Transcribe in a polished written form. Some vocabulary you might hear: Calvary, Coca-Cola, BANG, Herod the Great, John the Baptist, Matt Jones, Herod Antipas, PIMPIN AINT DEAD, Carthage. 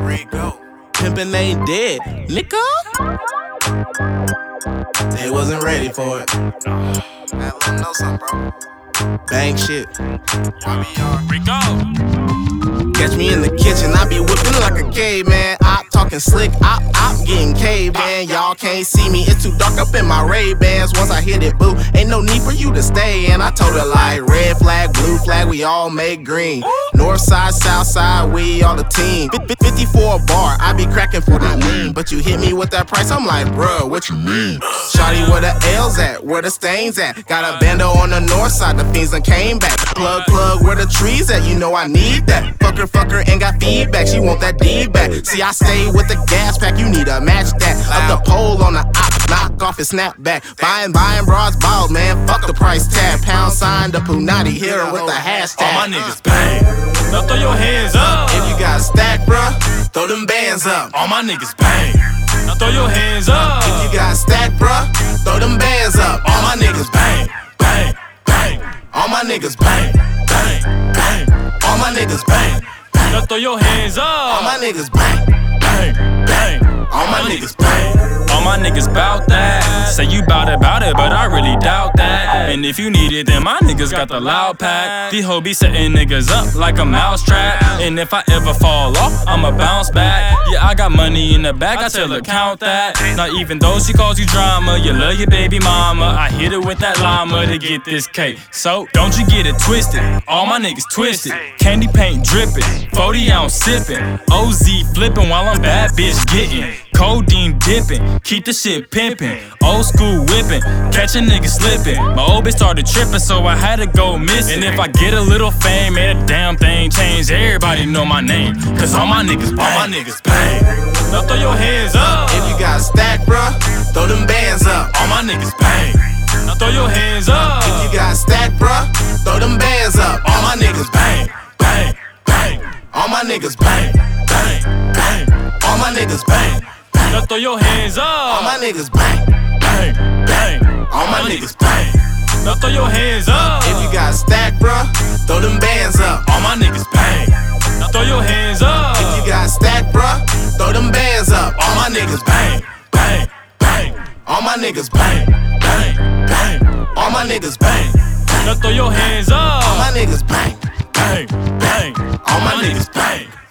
Rico. Pimpin' ain't dead, nigga. They wasn't ready for it. Man, let them know something, bro. Bang shit. Rico. Catch me in the kitchen, I be whipping like a caveman. Talking slick, I'm getting caved in. Y'all can't see me, it's too dark up in my Ray-Bans. Once I hit it, boo, ain't no need for you to stay. And I told her like, red flag, blue flag, we all make green. North side, south side, we all the team. 54 bar, I be cracking for the lean. But you hit me with that price, I'm like, bruh, what you mean? Shawty, where the L's at, where the stains at? Got a bando on the north side, the fiends done came back. Plug, where the trees at, you know I need that. Fucker, ain't got feedback, she want that D back. See, I stay with the gas pack, you need to match that. Up the pole on the op, knock off his snapback. Buying broads, bald man, fuck the price tag. Pound sign, the Punati hero with the hashtag. All my niggas bang, now throw your hands up. If you got a stack, bruh, throw them bands up. All my niggas bang, now throw your hands up. If you got a stack, bruh, throw them bands up. All my niggas bang, bang, bang. All my niggas bang, bang, bang. All my niggas bang, bang. Now throw your hands up. All my niggas bang. Bang, bang, all my niggas bang. All my niggas bout that. Say you bout it, but I really doubt that. And if you need it, then my niggas got the loud pack. These hoes be setting niggas up like a mousetrap. And if I ever fall off, I'ma bounce back. Yeah, I got money in the bag, I tell her count that. Now even though she calls you drama, you love your baby mama. I hit her with that llama to get this cake. So don't you get it twisted, all my niggas twisted. Candy paint drippin', 40 ounce sippin', OZ flippin' while I'm bad bitch gettin', codeine dippin', keep the shit pimpin', old school whippin', catch a nigga slippin'. My old bitch started trippin', so I had to go missin'. And if I get a little fame, ain't a damn thing change. Everybody know my name, cause all my niggas bang. All my niggas bang. Now throw your hands up. If you got a stack, bruh, throw them bands up. All my niggas bang. Now throw your hands up. If you got a stack, bruh, throw them bands up. All my niggas bang, bang, bang. All my niggas bang, bang, bang. All my niggas bang, bang. Now throw your hands up. All my niggas bang, bang, bang. All my niggas bang. Now throw your hands up. If you got a stack, bruh, throw them bands up. All my niggas bang. Now throw your hands up. If you got a stack, bruh, throw them bands up. All my niggas bang, bang, bang. All my niggas bang, bang, bang. All my niggas bang, bang. Now throw your hands up. All my niggas bang, bang, bang. All my niggas bang.